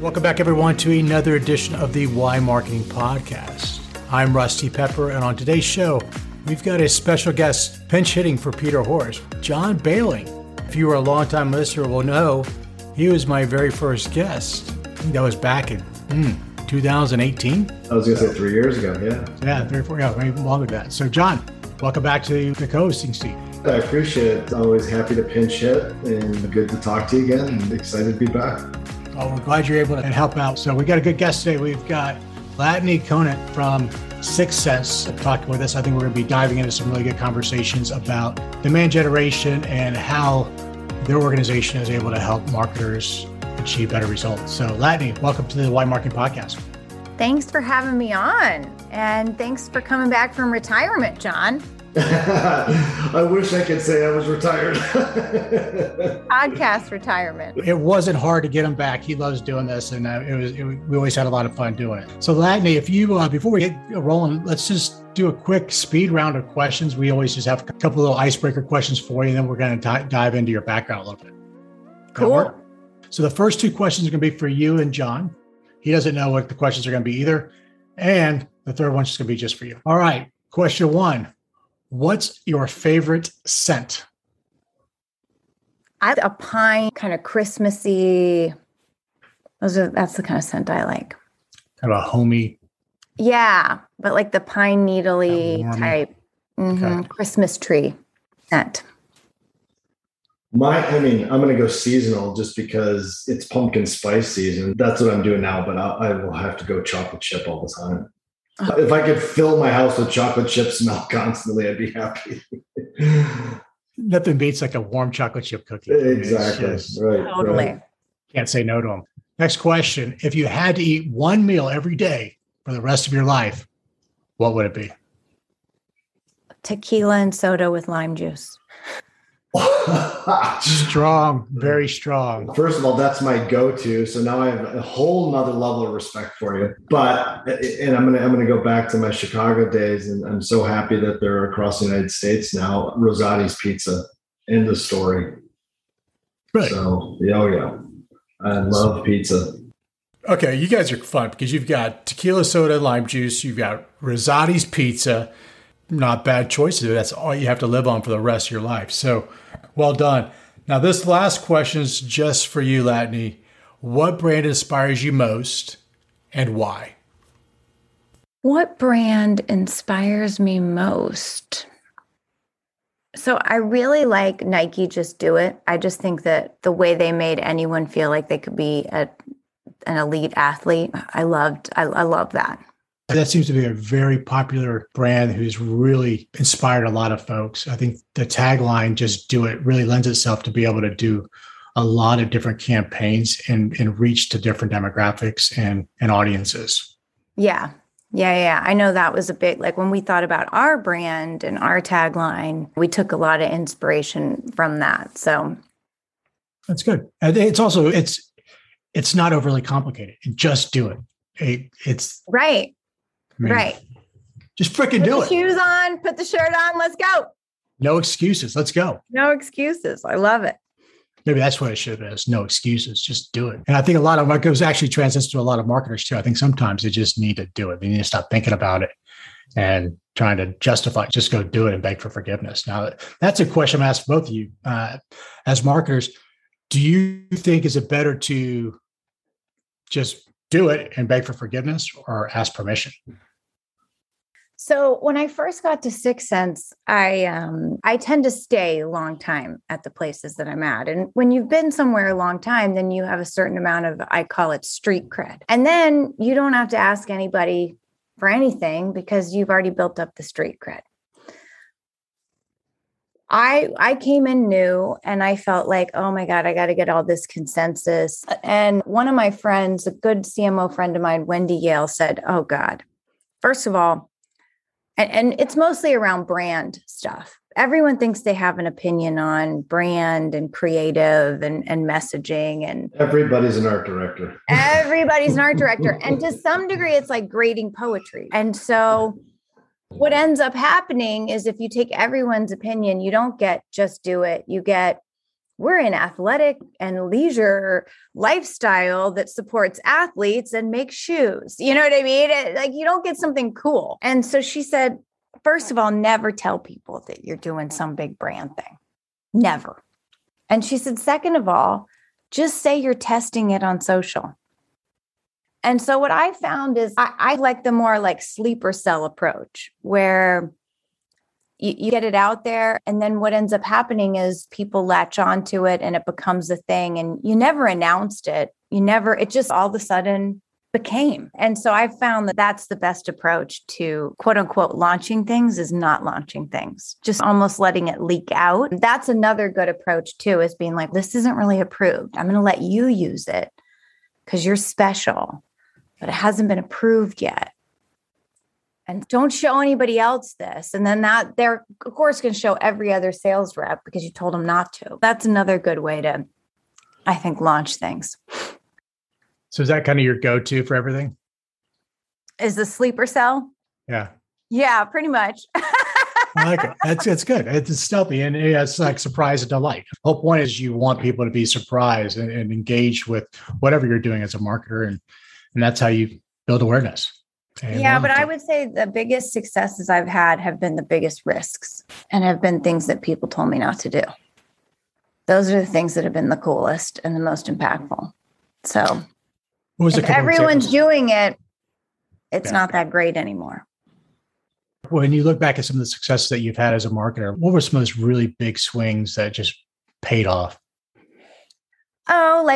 Welcome back, everyone, to another edition of the Why Marketing Podcast. I'm Rusty Pepper, and on today's show, we've got a special guest pinch hitting for Peter Horst, John Bailey. If you were a longtime listener, will know he was my very first guest. That was back in 2018. I was going to say 3 years ago, yeah. Yeah, 3 or 4, yeah, maybe longer than that. So, John, welcome back to the co-hosting seat. I appreciate it. It's always happy to pinch hit and good to talk to you again and excited to be back. Oh, we're glad you're able to help out. So we got a good guest today. We've got Latané Conant from 6sense talking with us. I think we're going to be diving into some really good conversations about demand generation and how their organization is able to help marketers achieve better results. So Latané, welcome to the Why Marketing Podcast. Thanks for having me on. And thanks for coming back from retirement, John. I wish I could say I was retired. Podcast retirement. It wasn't hard to get him back. He loves doing this, and we always had a lot of fun doing it. So, Latané, if you before we get rolling, let's just do a quick speed round of questions. We always just have a couple of little icebreaker questions for you, and then we're going to dive into your background a little bit. Cool. So, the first two questions are going to be for you and John. He doesn't know what the questions are going to be either, and the third one's just going to be just for you. All right, question one. What's your favorite scent? I have a pine, kind of Christmassy. That's the kind of scent I like. Kind of a homey. Yeah, but like the pine needly type Christmas tree scent. I'm going to go seasonal just because it's pumpkin spice season. That's what I'm doing now, but I will have to go chocolate chip all the time. If I could fill my house with chocolate chip smell constantly, I'd be happy. Nothing beats like a warm chocolate chip cookie. Exactly. Right. Totally. Right. Can't say no to them. Next question. If you had to eat one meal every day for the rest of your life, what would it be? Tequila and soda with lime juice. Strong, very strong. First of all, that's my go-to. So now I have a whole nother level of respect for you. But I'm gonna go back to my Chicago days, and I'm so happy that they're across the United States now. Rosati's Pizza, end of story. Right. So I love pizza. Okay, you guys are fun because you've got tequila, soda, lime juice. You've got Rosati's Pizza. Not bad choices. That's all you have to live on for the rest of your life. So well done. Now, this last question is just for you, Latané. What brand inspires you most and why? What brand inspires me most? So I really like Nike Just Do It. I just think that the way they made anyone feel like they could be an elite athlete, I love that. That seems to be a very popular brand who's really inspired a lot of folks. I think the tagline, just do it, really lends itself to be able to do a lot of different campaigns and reach to different demographics and audiences. Yeah. I know that was a big, like when we thought about our brand and our tagline, we took a lot of inspiration from that. So that's good. It's also, it's not overly complicated. Just do it. It's right. I mean, right. Just freaking do it. Put the shoes on, put the shirt on, let's go. No excuses. Let's go. No excuses. I love it. Maybe that's what it should be. It's no excuses. Just do it. And I think a lot of marketers actually transcends to a lot of marketers too. I think sometimes they just need to do it. They need to stop thinking about it and trying to justify, just go do it and beg for forgiveness. Now, that's a question I'm asking both of you. As marketers, do you think is it better to just do it and beg for forgiveness or ask permission? So when I first got to 6sense, I tend to stay a long time at the places that I'm at. And when you've been somewhere a long time, then you have a certain amount of, I call it street cred. And then you don't have to ask anybody for anything because you've already built up the street cred. I came in new and I felt like, oh my God, I got to get all this consensus. And one of my friends, a good CMO friend of mine, Wendy Yale, said, oh God, first of all, and it's mostly around brand stuff. Everyone thinks they have an opinion on brand and creative and messaging. And everybody's an art director. And to some degree, it's like grading poetry. And so what ends up happening is if you take everyone's opinion, you don't get just do it. You get we're in athletic and leisure lifestyle that supports athletes and makes shoes. You know what I mean? Like, you don't get something cool. And so she said, first of all, never tell people that you're doing some big brand thing. Never. And she said, second of all, just say you're testing it on social. And so what I found is I like the more like sleeper cell approach where you get it out there. And then what ends up happening is people latch onto it and it becomes a thing, and you never announced it. It just all of a sudden became. And so I found that that's the best approach to quote unquote launching things, is not launching things, just almost letting it leak out. That's another good approach too, is being like, this isn't really approved. I'm going to let you use it because you're special, but it hasn't been approved yet. And don't show anybody else this. And then that they're, of course, going to show every other sales rep because you told them not to. That's another good way to, I think, launch things. So is that kind of your go-to for everything? Is the sleeper cell? Yeah. Yeah, pretty much. I like it. That's good. It's stealthy. And it's like surprise and delight. The whole point is you want people to be surprised and engaged with whatever you're doing as a marketer. And that's how you build awareness. Yeah, but I would say the biggest successes I've had have been the biggest risks and have been things that people told me not to do. Those are the things that have been the coolest and the most impactful. So if everyone's doing it, it's not that great anymore. When you look back at some of the successes that you've had as a marketer, what were some of those really big swings that just paid off? Oh,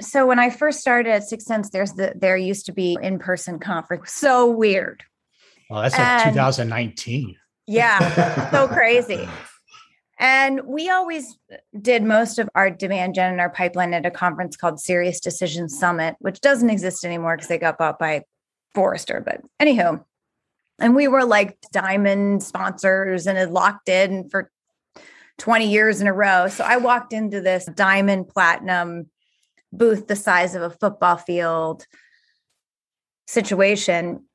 so when I first started at 6sense, there used to be in-person conference. So weird. Well, that's like 2019. Yeah. So crazy. And we always did most of our demand gen and our pipeline at a conference called Serious Decision Summit, which doesn't exist anymore because they got bought by Forrester, but anywho. And we were like diamond sponsors and had locked in for 20 years in a row. So I walked into this diamond platinum booth, the size of a football field situation.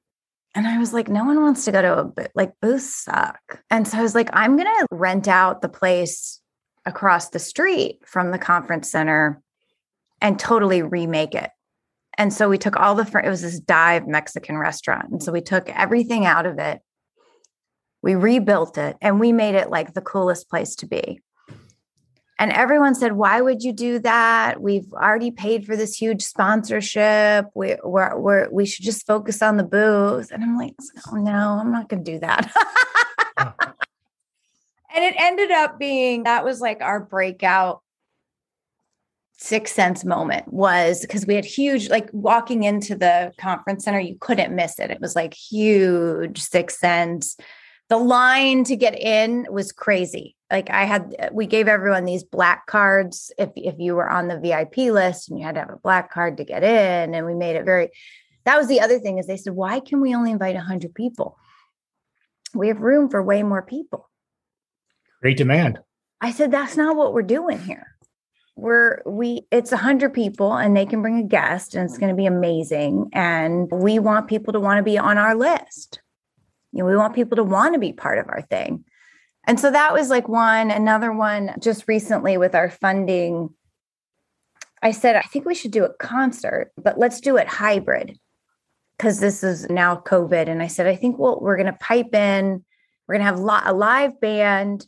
And I was like, no one wants to go to booths suck. And so I was like, I'm going to rent out the place across the street from the conference center and totally remake it. And so we took it was this dive Mexican restaurant. And so we took everything out of it. We rebuilt it and we made it like the coolest place to be. And everyone said, why would you do that? We've already paid for this huge sponsorship. We should just focus on the booth. And I'm like, oh, no, I'm not going to do that. And it ended up being, that was like our breakout 6sense moment, was because we had huge, like walking into the conference center, you couldn't miss it. It was like huge 6sense. The line to get in was crazy. Like we gave everyone these black cards. If you were on the VIP list and you had to have a black card to get in, and we made it that was the other thing, is they said, why can we only invite 100 people? We have room for way more people. Great demand. I said, that's not what we're doing here. It's 100 people and they can bring a guest and it's going to be amazing. And we want people to want to be on our list. You know, we want people to want to be part of our thing. And so that was like one. Another one, just recently with our funding, I said, I think we should do a concert, but let's do it hybrid because this is now COVID. And I said, I think we're going to pipe in. We're going to have a live band,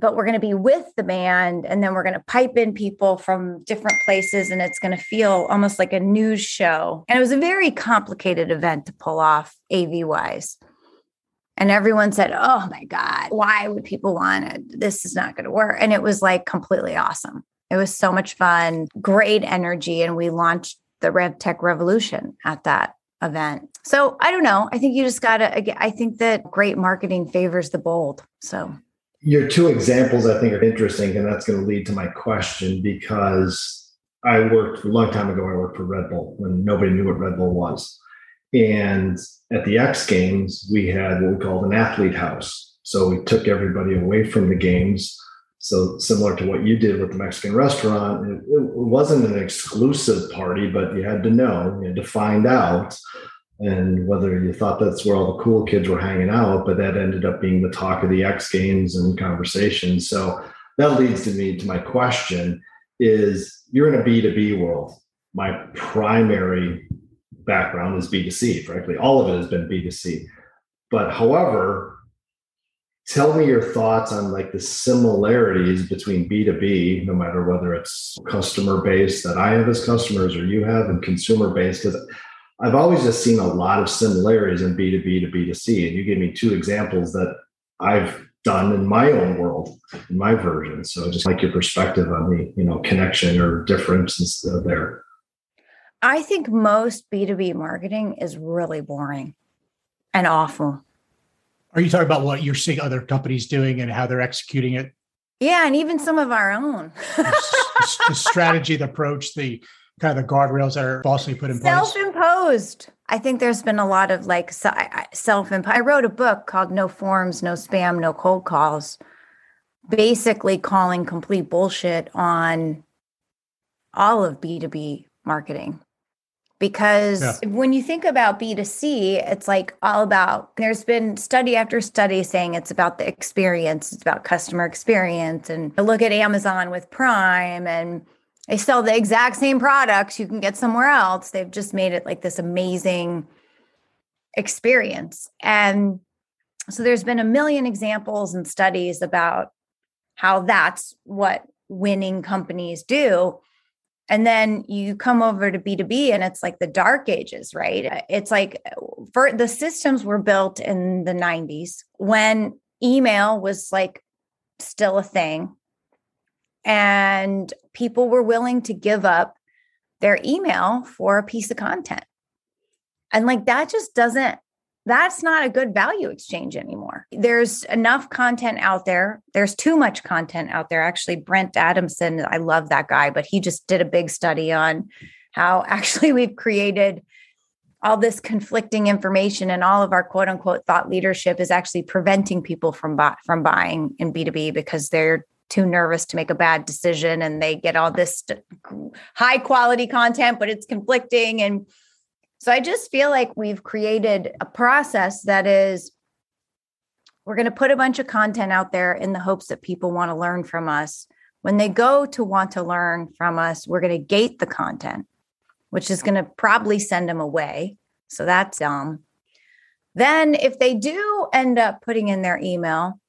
but we're going to be with the band. And then we're going to pipe in people from different places. And it's going to feel almost like a news show. And it was a very complicated event to pull off AV wise. And everyone said, oh my God, why would people want it? This is not going to work. And it was like completely awesome. It was so much fun, great energy. And we launched the RevTech revolution at that event. So I don't know. I think you just got to, I think that great marketing favors the bold. So. Your two examples, I think, are interesting, and that's going to lead to my question, because I worked a long time ago. I worked for Red Bull when nobody knew what Red Bull was. And at the X Games, we had what we called an athlete house. So we took everybody away from the games. So similar to what you did with the Mexican restaurant, it wasn't an exclusive party, but you had to know, you had to find out. And whether you thought that's where all the cool kids were hanging out, but that ended up being the talk of the X Games and conversation. So that leads to me to my question is, you're in a B2B world. My primary background is B2C, frankly. All of it has been B2C. But however, tell me your thoughts on like the similarities between B2B, no matter whether it's customer base that I have as customers or you have, and consumer base, because I've always just seen a lot of similarities in B2B to B2C. And you gave me two examples that I've done in my own world, in my version. So just like your perspective on the, you know, connection or differences there. I think most B2B marketing is really boring and awful. Are you talking about what you're seeing other companies doing and how they're executing it? Yeah, and even some of our own. The strategy, the approach, the kind of the guardrails that are falsely put in place. Self-imposed. I think there's been a lot of like self-imposed. I wrote a book called No Forms, No Spam, No Cold Calls, basically calling complete bullshit on all of B2B marketing. Because when you think about B2C, it's like all about, there's been study after study saying it's about the experience, it's about customer experience. And I look at Amazon with Prime, and they sell the exact same products you can get somewhere else. They've just made it like this amazing experience. And so there's been a million examples and studies about how that's what winning companies do. And then you come over to B2B and it's like the dark ages, right? It's like for the systems were built in the 90s when email was like still a thing and people were willing to give up their email for a piece of content. And like that just doesn't, that's not a good value exchange anymore. There's enough content out there. There's too much content out there. Actually, Brent Adamson, I love that guy, but he just did a big study on how actually we've created all this conflicting information, and all of our quote unquote thought leadership is actually preventing people from buying in B2B because they're too nervous to make a bad decision, and they get all this high quality content, but it's conflicting. And so I just feel like we've created a process that is, we're going to put a bunch of content out there in the hopes that people want to learn from us. When they go to want to learn from us, we're going to gate the content, which is going to probably send them away. So that's dumb. Then if they do end up putting in their email,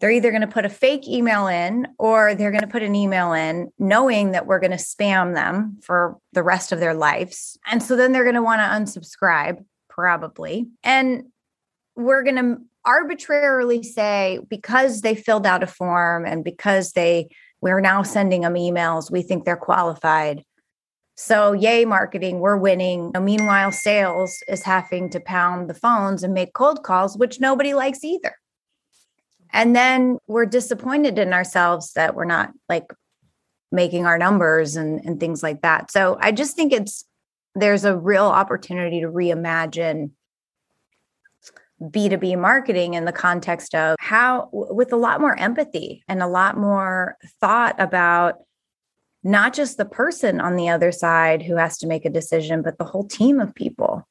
they're either going to put a fake email in, or they're going to put an email in knowing that we're going to spam them for the rest of their lives. And so then they're going to want to unsubscribe, probably. And we're going to arbitrarily say, because they filled out a form and because we're now sending them emails, we think they're qualified. So yay, marketing, we're winning. Meanwhile, sales is having to pound the phones and make cold calls, which nobody likes either. And then we're disappointed in ourselves that we're not like making our numbers and things like that. So I just think there's a real opportunity to reimagine B2B marketing in the context of how, with a lot more empathy and a lot more thought about not just the person on the other side who has to make a decision, but the whole team of people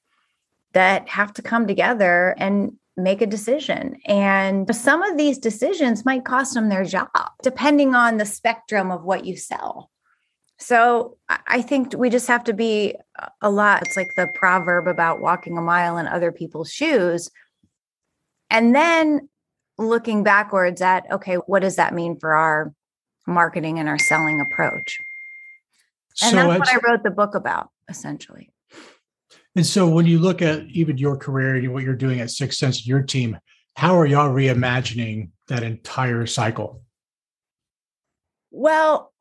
that have to come together and make a decision. And some of these decisions might cost them their job, depending on the spectrum of what you sell. So I think we just have to be a lot. It's like the proverb about walking a mile in other people's shoes. And then looking backwards at, okay, what does that mean for our marketing and our selling approach? And that's what I wrote the book about, essentially. And so when you look at even your career and what you're doing at 6sense, your team, how are y'all reimagining that entire cycle? Well,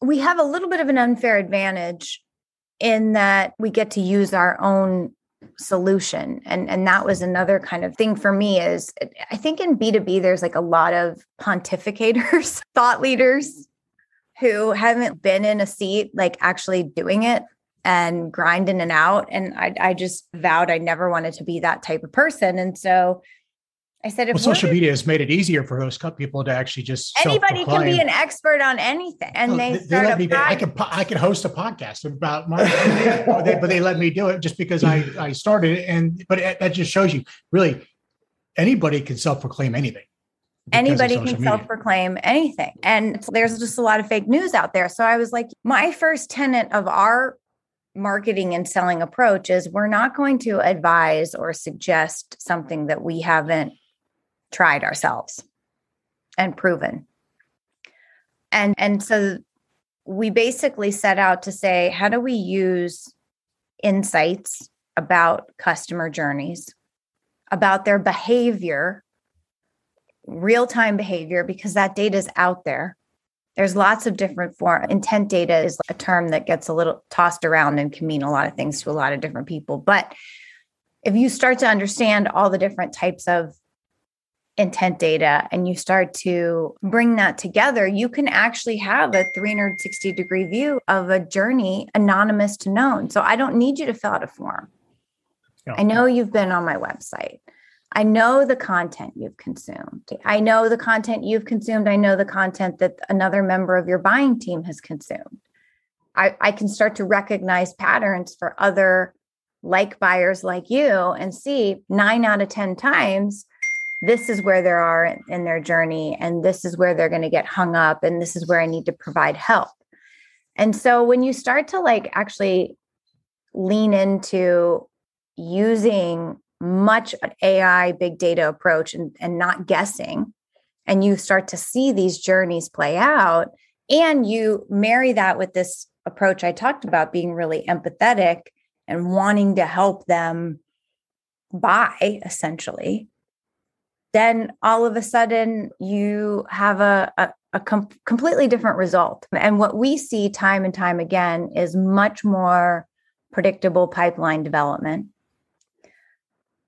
we have a little bit of an unfair advantage in that we get to use our own solution. And that was another kind of thing for me is, I think in B2B, there's like a lot of pontificators, thought leaders who haven't been in a seat, like actually doing it and grinding it out. And I just vowed I never wanted to be that type of person. And so I said, social media has made it easier for those people to actually just anybody can be an expert on anything. And I can host a podcast about my, but they let me do it just because I started it. But that just shows you really anybody can self-proclaim anything. Anybody can self-proclaim anything. And there's just a lot of fake news out there. So I was like, my first tenet of our marketing and selling approach is we're not going to advise or suggest something that we haven't tried ourselves and proven. And so we basically set out to say, how do we use insights about customer journeys, about their behavior, real-time behavior, because that data is out there. There's lots of different forms. Intent data is a term that gets a little tossed around and can mean a lot of things to a lot of different people. But if you start to understand all the different types of intent data and you start to bring that together, you can actually have a 360-degree view of a journey, anonymous to known. So I don't need you to fill out a form. No. I know you've been on my website. I know the content you've consumed. I know the content that another member of your buying team has consumed. I can start to recognize patterns for other like buyers like you and see 9 out of 10 times, this is where they are in their journey, and this is where they're going to get hung up, and this is where I need to provide help. And so when you start to like actually lean into using much AI big data approach and not guessing, and you start to see these journeys play out, and you marry that with this approach I talked about, being really empathetic and wanting to help them buy, essentially, then all of a sudden you have a completely different result. And what we see time and time again is much more predictable pipeline development,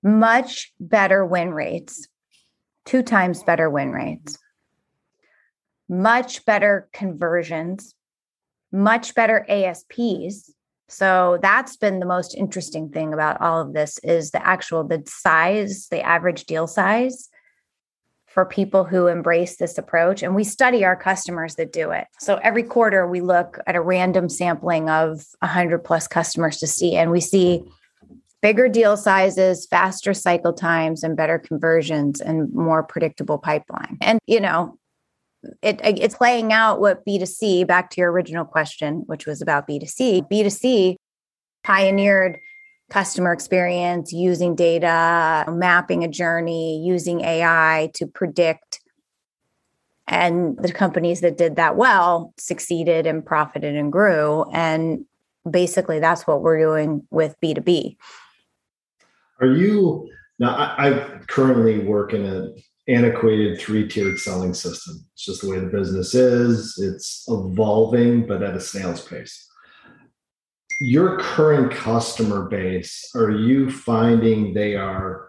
much better win rates, 2 times better win rates, much better conversions, much better ASPs. So that's been the most interesting thing about all of this is the size, the average deal size for people who embrace this approach. And we study our customers that do it. So every quarter we look at a random sampling of 100 plus customers to see, and we see bigger deal sizes, faster cycle times, and better conversions and more predictable pipeline. And, you know, it's playing out what B2C, back to your original question, which was about B2C. B2C pioneered customer experience using data, mapping a journey, using AI to predict. And the companies that did that well succeeded and profited and grew. And basically, that's what we're doing with B2B. I currently work in an antiquated 3-tiered selling system. It's just the way the business is. It's evolving, but at a snail's pace. Your current customer base, are you finding they are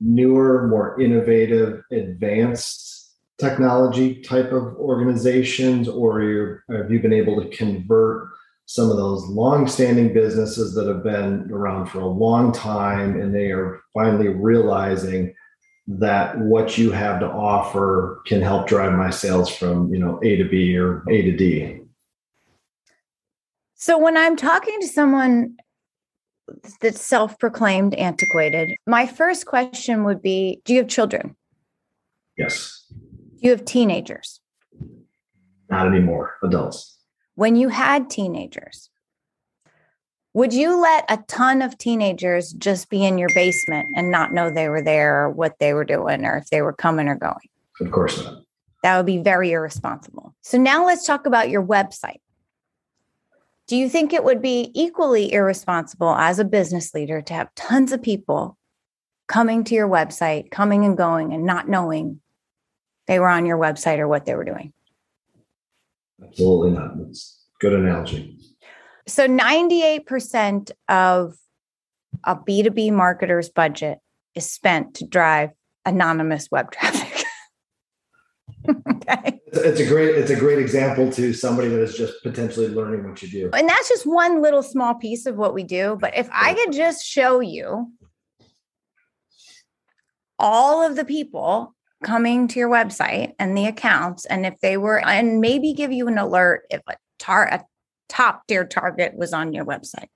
newer, more innovative, advanced technology type of organizations, or have you been able to convert some of those long-standing businesses that have been around for a long time, and they are finally realizing that what you have to offer can help drive my sales from, you know, A to B or A to D? So when I'm talking to someone that's self-proclaimed antiquated, my first question would be, do you have children? Yes. Do you have teenagers? Not anymore, adults. When you had teenagers, would you let a ton of teenagers just be in your basement and not know they were there or what they were doing or if they were coming or going? Of course not. That would be very irresponsible. So now let's talk about your website. Do you think it would be equally irresponsible as a business leader to have tons of people coming to your website, coming and going, and not knowing they were on your website or what they were doing? Absolutely not. That's a good analogy. So 98% of a B2B marketer's budget is spent to drive anonymous web traffic. Okay. It's a great example to somebody that is just potentially learning what you do. And that's just one little small piece of what we do. But if I could just show you all of the people coming to your website and the accounts, and if they were, and maybe give you an alert if a top tier target was on your website.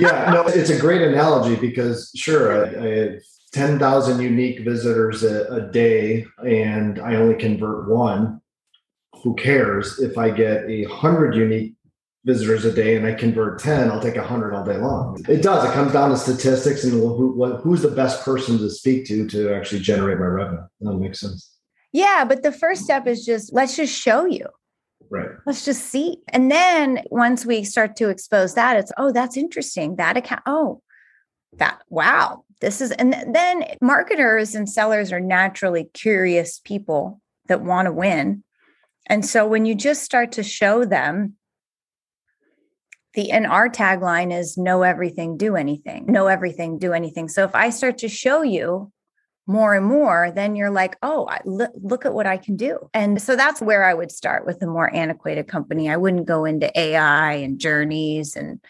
Yeah, no, it's a great analogy because sure, I have 10,000 unique visitors a day and I only convert one. Who cares if I get 100 unique visitors a day and I convert 10, I'll take 100 all day long. It does. It comes down to statistics and who's the best person to speak to actually generate my revenue. That makes sense. Yeah. But the first step is just, let's just show you. Right. Let's just see. And then once we start to expose that, it's, oh, that's interesting. That account. Oh, that. Wow. This is, and then marketers and sellers are naturally curious people that want to win. And so when you just start to show them, and our tagline is know everything, do anything, know everything, do anything. So if I start to show you more and more, then you're like, oh, look at what I can do. And so that's where I would start with a more antiquated company. I wouldn't go into AI and journeys and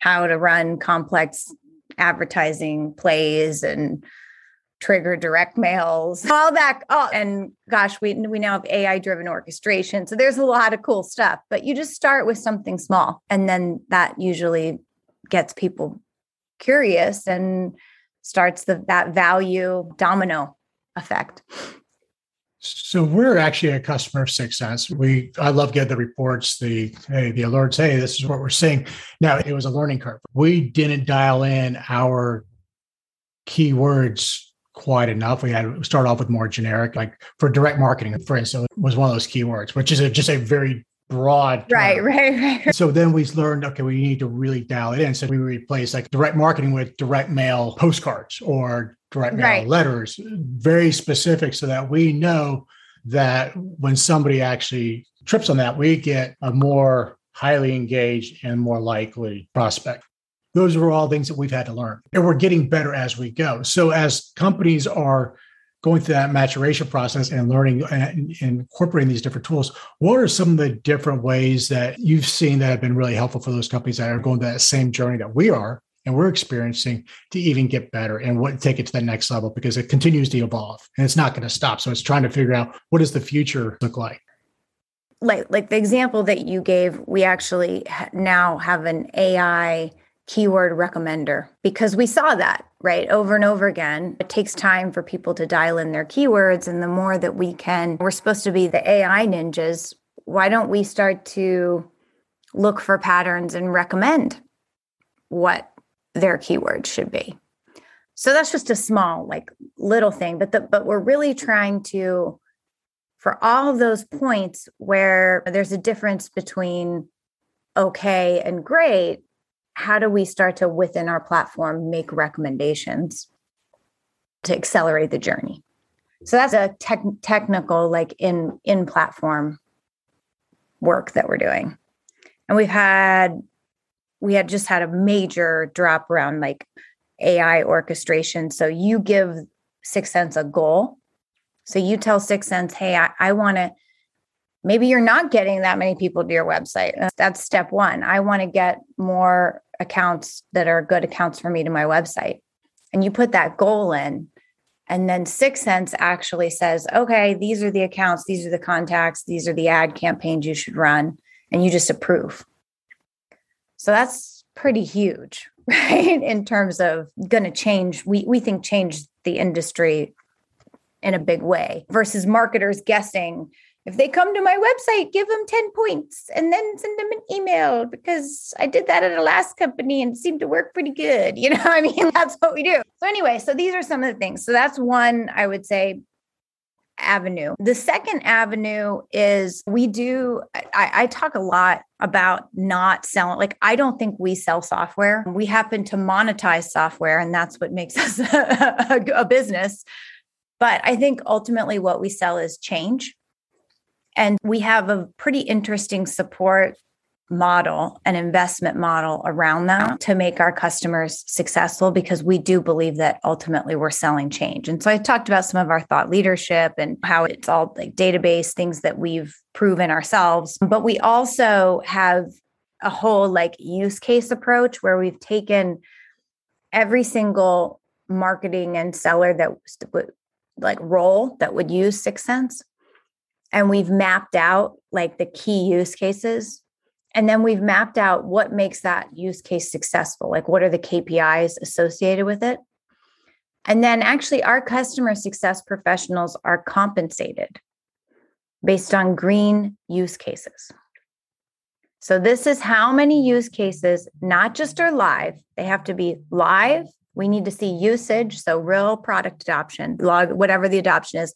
how to run complex advertising plays and trigger direct mails, all that. Oh, and gosh, we now have AI-driven orchestration. So there's a lot of cool stuff, but you just start with something small. And then that usually gets people curious and starts that value domino effect. So we're actually a customer of 6sense. I love getting the reports, the alerts. Hey, this is what we're seeing. Now, it was a learning curve. We didn't dial in our keywords quite enough. We had to start off with more generic, like for direct marketing, for instance, was one of those keywords, which is just a very broad term. Right. So then we learned, okay, we need to really dial it in. So we replaced like direct marketing with direct mail postcards or direct mail letters, very specific so that we know that when somebody actually trips on that, we get a more highly engaged and more likely prospect. Those were all things that we've had to learn, and we're getting better as we go. So as companies are going through that maturation process and learning and incorporating these different tools, what are some of the different ways that you've seen that have been really helpful for those companies that are going through that same journey that we are and we're experiencing to even get better and take it to the next level? Because it continues to evolve and it's not going to stop. So it's trying to figure out, what does the future look like? Like the example that you gave, we actually now have an AI keyword recommender, because we saw that, right, over and over again. It takes time for people to dial in their keywords. And the more that we're supposed to be the AI ninjas. Why don't we start to look for patterns and recommend what their keywords should be? So that's just a small, little thing, but we're really trying to, for all those points where there's a difference between okay and great, how do we start to, within our platform, make recommendations to accelerate the journey? So that's a technical, in platform work that we're doing. And we had just had a major drop around AI orchestration. So you give 6sense a goal. So you tell 6sense, hey, I want to, maybe you're not getting that many people to your website. That's step one. I want to get more accounts that are good accounts for me to my website. And you put that goal in, and then 6sense actually says, okay, these are the accounts, these are the contacts, these are the ad campaigns you should run, and you just approve. So that's pretty huge, right? In terms of going to change, we think change the industry in a big way versus marketers guessing. If they come to my website, give them 10 points and then send them an email because I did that at a last company and it seemed to work pretty good. You know what I mean? That's what we do. So anyway, so these are some of the things. So that's one, I would say, avenue. The second avenue is I talk a lot about not selling. I don't think we sell software. We happen to monetize software, and that's what makes us a business. But I think ultimately what we sell is change. And we have a pretty interesting support model and investment model around that to make our customers successful, because we do believe that ultimately we're selling change. And so I talked about some of our thought leadership and how it's all database things that we've proven ourselves. But we also have a whole use case approach where we've taken every single marketing and seller that would role that would use 6sense. And we've mapped out the key use cases And then we've mapped out what makes that use case successful. Like, what are the KPIs associated with it? And then actually our customer success professionals are compensated based on green use cases. So this is how many use cases, not just are live. They have to be live. We need to see usage. So real product adoption, log, whatever the adoption is.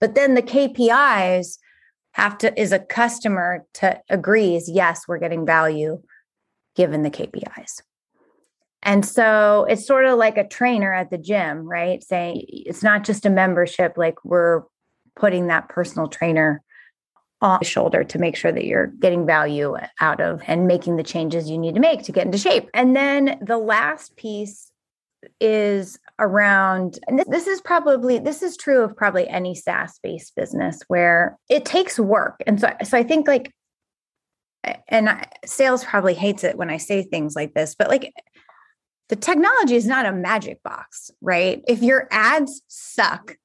But then the KPIs have to, is a customer to agrees, yes, we're getting value given the KPIs. And so it's sort of like a trainer at the gym, right? Saying it's not just a membership, like we're putting that personal trainer on the shoulder to make sure that you're getting value out of and making the changes you need to make to get into shape. And then the last piece is around, and this is true of probably any SaaS-based business where it takes work. And so I think like, and sales probably hates it when I say things like this, but like the technology is not a magic box, right? If your ads suck,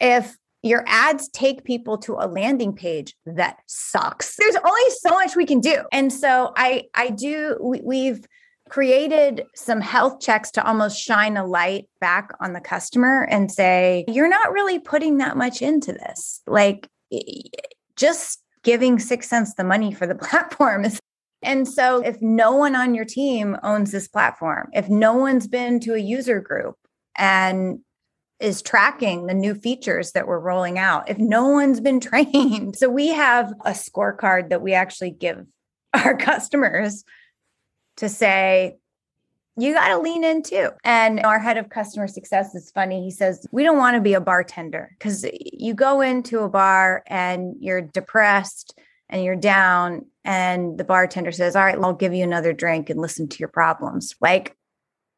if your ads take people to a landing page that sucks, there's only so much we can do. And so we've created some health checks to almost shine a light back on the customer and say, you're not really putting that much into this. Like just giving 6sense the money for the platform. And so if no one on your team owns this platform, if no one's been to a user group and is tracking the new features that we're rolling out, if no one's been trained. So we have a scorecard that we actually give our customers to say, you got to lean in too. And our head of customer success is funny. He says, we don't want to be a bartender because you go into a bar and you're depressed and you're down and the bartender says, all right, I'll give you another drink and listen to your problems. Like,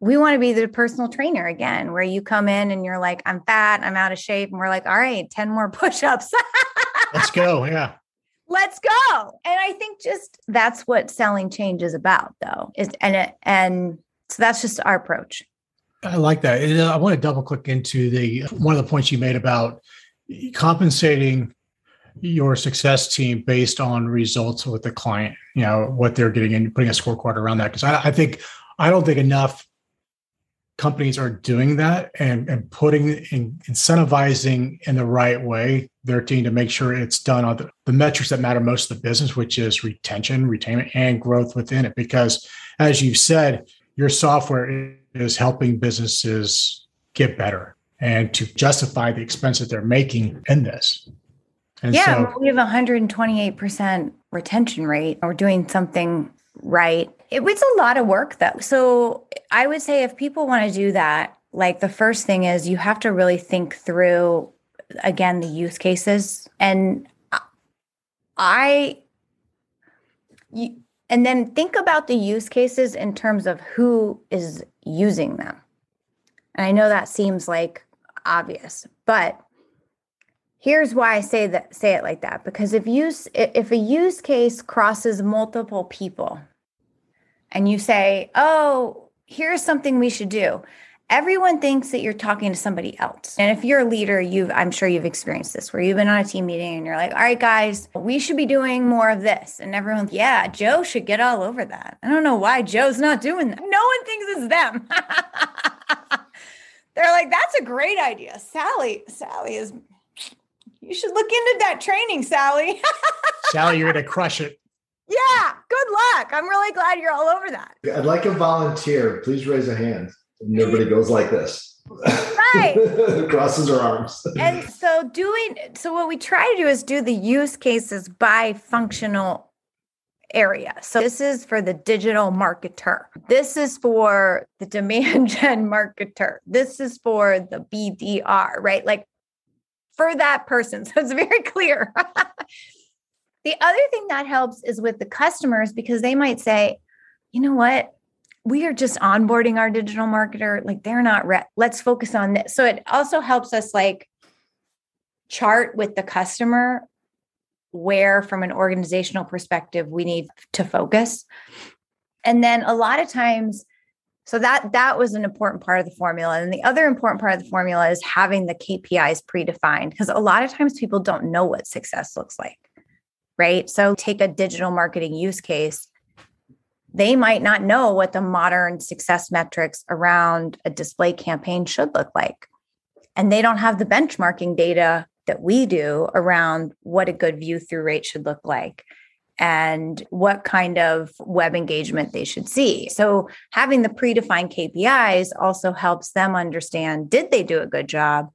we want to be the personal trainer again, where you come in and you're like, I'm fat, I'm out of shape. And we're like, all right, 10 more push-ups. Let's go. Yeah. Let's go. And I think just that's what selling change is about though. And so that's just our approach. I like that. And I want to double click into one of the points you made about compensating your success team based on results with the client, you know, what they're getting and putting a scorecard around that. Cause I don't think enough companies are doing that and putting and incentivizing in the right way their team to make sure it's done on the metrics that matter most to the business, which is retention, retainment, and growth within it. Because as you've said, your software is helping businesses get better and to justify the expense that they're making in this. And yeah, so, we have 128% retention rate. We're doing something right. It was a lot of work though. So I would say if people want to do that, like the first thing is you have to really think through, again, the use cases. And then think about the use cases in terms of who is using them. And I know that seems like obvious, but here's why I say it like that, because if a use case crosses multiple people and you say, oh, here's something we should do, everyone thinks that you're talking to somebody else. And if you're a leader, I'm sure you've experienced this where you've been on a team meeting and you're like, all right, guys, we should be doing more of this. And everyone's, yeah, Joe should get all over that. I don't know why Joe's not doing that. No one thinks it's them. They're like, that's a great idea. Sally is... You should look into that training, Sally. Sally, you're going to crush it. Yeah, good luck. I'm really glad you're all over that. I'd like a volunteer. Please raise a hand. Nobody goes like this. Right. Crosses her arms. And so what we try to do is do the use cases by functional area. So this is for the digital marketer. This is for the demand gen marketer. This is for the BDR, right? Like, for that person. So it's very clear. The other thing that helps is with the customers, because they might say, you know what, we are just onboarding our digital marketer. Like they're not, let's focus on this. So it also helps us like chart with the customer where from an organizational perspective, we need to focus. And then a lot of times, so that was an important part of the formula. And the other important part of the formula is having the KPIs predefined, because a lot of times people don't know what success looks like. right? So take a digital marketing use case. They might not know what the modern success metrics around a display campaign should look like. And they don't have the benchmarking data that we do around what a good view-through rate should look like and what kind of web engagement they should see. So having the predefined KPIs also helps them understand, did they do a good job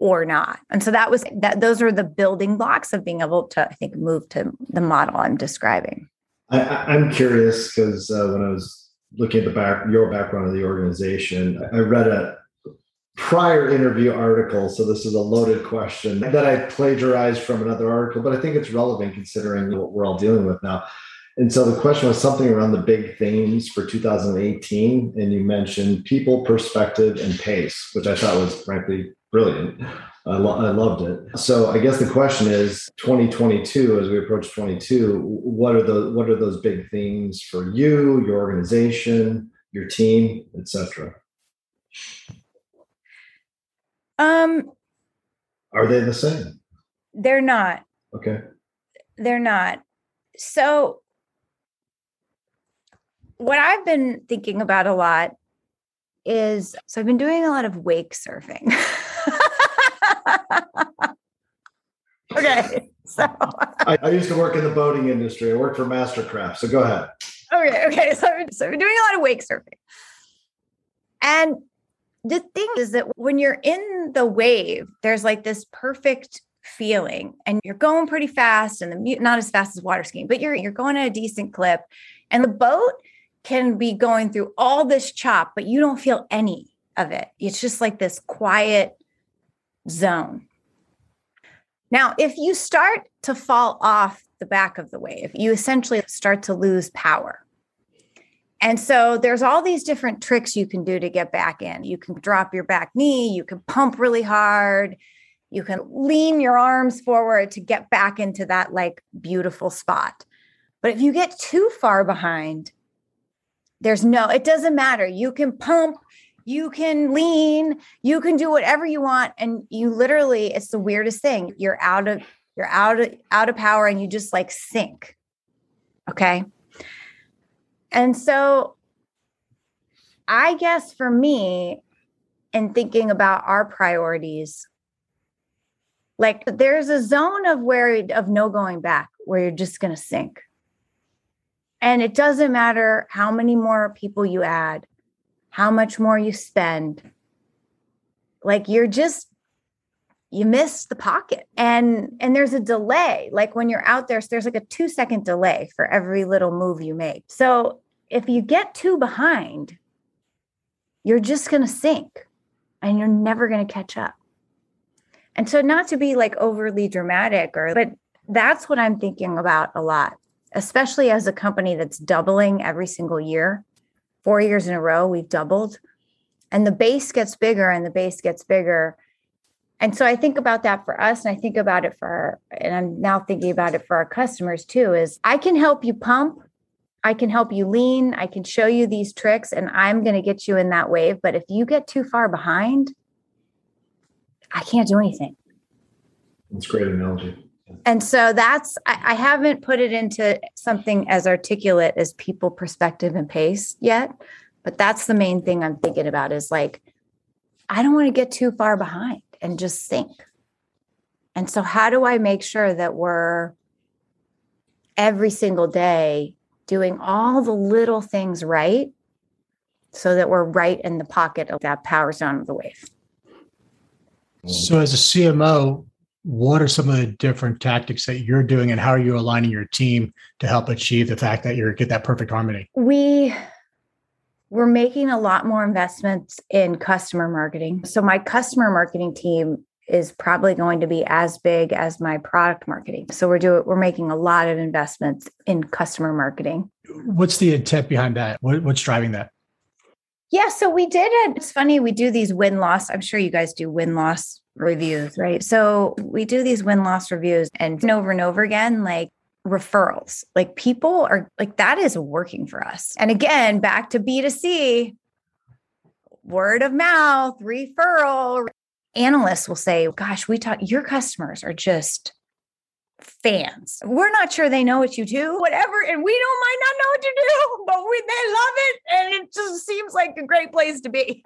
or not? And so that was that. Those are the building blocks of being able to, I think, move to the model I'm describing. I'm curious because when I was looking at your background of the organization, I read a prior interview article. So this is a loaded question that I plagiarized from another article, but I think it's relevant considering what we're all dealing with now. And so the question was something around the big themes for 2018. And you mentioned people, perspective, and pace, which I thought was frankly brilliant. I loved it. So I guess the question is 2022, as we approach 22, what are those big themes for you, your organization, your team, et cetera? Are they the same? They're not. Okay. They're not. So what I've been thinking about a lot is, so I've been doing a lot of wake surfing. Okay. So I used to work in the boating industry. I worked for Mastercraft. So go ahead. Okay. So I've been doing a lot of wake surfing. And the thing is that when you're in the wave, there's like this perfect feeling and you're going pretty fast and not as fast as water skiing, but you're going at a decent clip and the boat can be going through all this chop, but you don't feel any of it. It's just like this quiet zone. Now, if you start to fall off the back of the wave, you essentially start to lose power. And so there's all these different tricks you can do to get back in. You can drop your back knee, you can pump really hard, you can lean your arms forward to get back into that like beautiful spot. But if you get too far behind, it doesn't matter. You can pump, you can lean, you can do whatever you want. And you literally, it's the weirdest thing. You're out of power and you just like sink. Okay. And so I guess for me, in thinking about our priorities, like there's a zone of no going back where you're just going to sink. And it doesn't matter how many more people you add, how much more you spend, like you miss the pocket. And there's a delay. Like when you're out there, so there's like a 2-second delay for every little move you make. So if you get too behind, you're just going to sink and you're never going to catch up. And so not to be like overly dramatic, but that's what I'm thinking about a lot, especially as a company that's doubling every single year. 4 years in a row, we've doubled. And the base gets bigger and the base gets bigger. And so I think about that for us, and I think about it and I'm now thinking about it for our customers too, is I can help you pump, I can help you lean, I can show you these tricks, and I'm going to get you in that wave. But if you get too far behind, I can't do anything. That's a great analogy. And so I haven't put it into something as articulate as people, perspective, and pace yet, but that's the main thing I'm thinking about is like, I don't want to get too far behind and just sink. And so how do I make sure that we're every single day doing all the little things right so that we're right in the pocket of that power zone of the wave? So as a CMO, what are some of the different tactics that you're doing and how are you aligning your team to help achieve the fact that you get that perfect harmony? We're making a lot more investments in customer marketing. So my customer marketing team is probably going to be as big as my product marketing. So we're making a lot of investments in customer marketing. What's the intent behind that? What's driving that? Yeah, so it's funny, we do these win-loss. I'm sure you guys do win-loss reviews, right? So we do these win-loss reviews and over again, like, referrals, like people are like, that is working for us. And again, back to B2C, word of mouth, referral. Analysts will say, gosh, your customers are just fans. We're not sure they know what you do, whatever, and we don't might not know what you do, but they love it, and it just seems like a great place to be.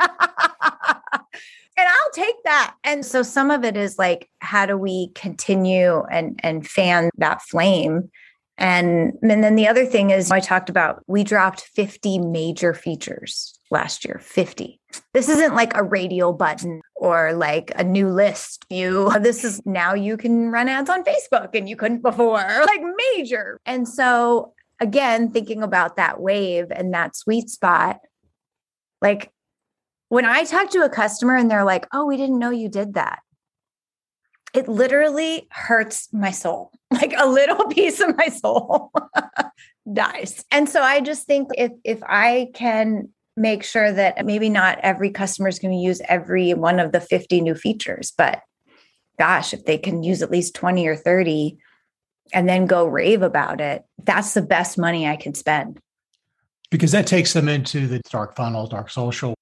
And I'll take that. And so some of it is like, how do we continue and fan that flame? And then the other thing is I talked about, we dropped 50 major features last year, 50. This isn't like a radio button or like a new list view. This is now you can run ads on Facebook and you couldn't before, like major. And so again, thinking about that wave and that sweet spot, like when I talk to a customer and they're like, oh, we didn't know you did that. It literally hurts my soul. Like a little piece of my soul dies. And so I just think if I can make sure that maybe not every customer is going to use every one of the 50 new features, but gosh, if they can use at least 20 or 30 and then go rave about it, that's the best money I can spend. Because that takes them into the dark funnel, dark social.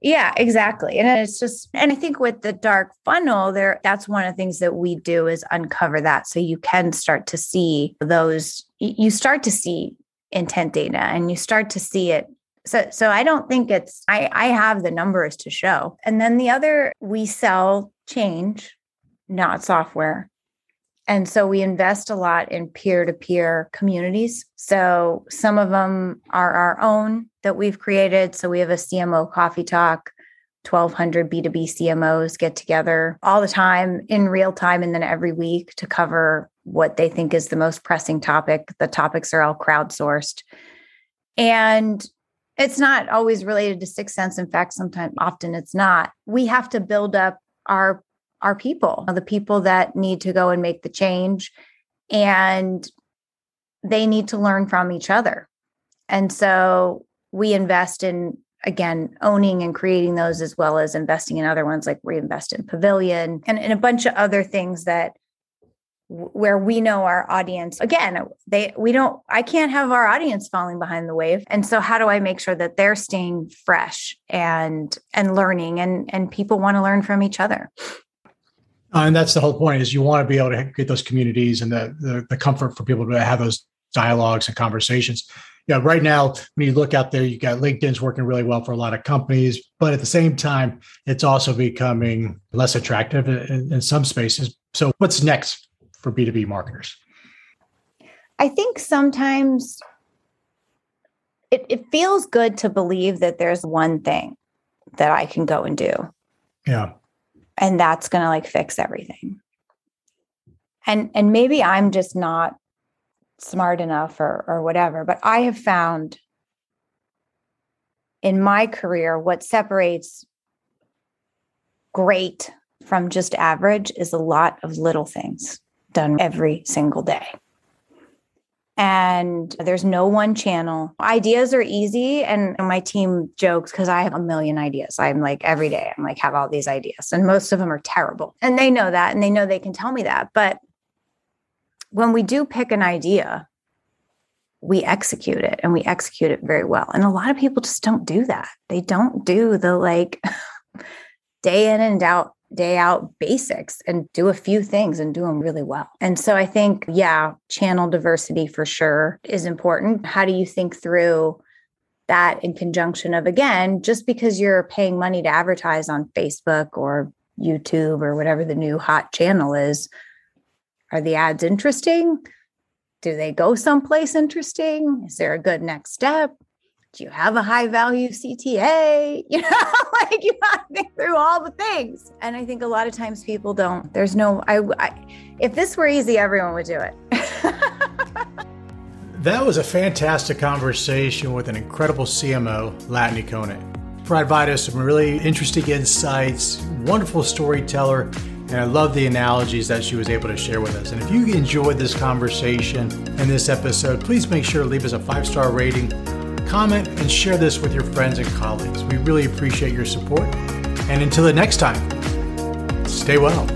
Yeah, exactly. And it's just, and I think with the dark funnel there, that's one of the things that we do is uncover that. So you can start to see those, you start to see intent data and you start to see it. So I don't think it's, I have the numbers to show. And then the other, we sell change, not software. And so we invest a lot in peer-to-peer communities. So some of them are our own that we've created. So we have a CMO coffee talk, 1,200 B2B CMOs get together all the time in real time and then every week to cover what they think is the most pressing topic. The topics are all crowdsourced. And it's not always related to 6sense. In fact, sometimes often it's not. We have to build up our people, the people that need to go and make the change, and they need to learn from each other. And so we invest in, again, owning and creating those, as well as investing in other ones, like we invest in Pavilion and in a bunch of other things that where we know our audience, again, I can't have our audience falling behind the wave. And so how do I make sure that they're staying fresh and learning and people want to learn from each other? And that's the whole point, is you want to be able to get those communities and the comfort for people to have those dialogues and conversations. Yeah, right now, when you look out there, you got LinkedIn's working really well for a lot of companies, but at the same time, it's also becoming less attractive in some spaces. So what's next for B2B marketers? I think sometimes it feels good to believe that there's one thing that I can go and do. Yeah. And that's going to like fix everything. And maybe I'm just not smart enough or whatever, but I have found in my career, what separates great from just average is a lot of little things done every single day. And there's no one channel. Ideas are easy. And my team jokes because I have a million ideas. I'm like every day, I'm like, have all these ideas. And most of them are terrible. And they know that. And they know they can tell me that. But when we do pick an idea, we execute it and we execute it very well. And a lot of people just don't do that. They don't do the like day in and out, day out basics and do a few things and do them really well. And so I think, yeah, channel diversity for sure is important. How do you think through that in conjunction of, again, just because you're paying money to advertise on Facebook or YouTube or whatever the new hot channel is, are the ads interesting? Do they go someplace interesting? Is there a good next step? Do you have a high value CTA? You know, like you got to think through all the things. And I think a lot of times people don't. There's no, if this were easy, everyone would do it. That was a fantastic conversation with an incredible CMO, Latané Conant. Provided us some really interesting insights, wonderful storyteller, and I love the analogies that she was able to share with us. And if you enjoyed this conversation and this episode, please make sure to leave us a 5-star rating, comment, and share this with your friends and colleagues. We really appreciate your support. And until the next time, stay well.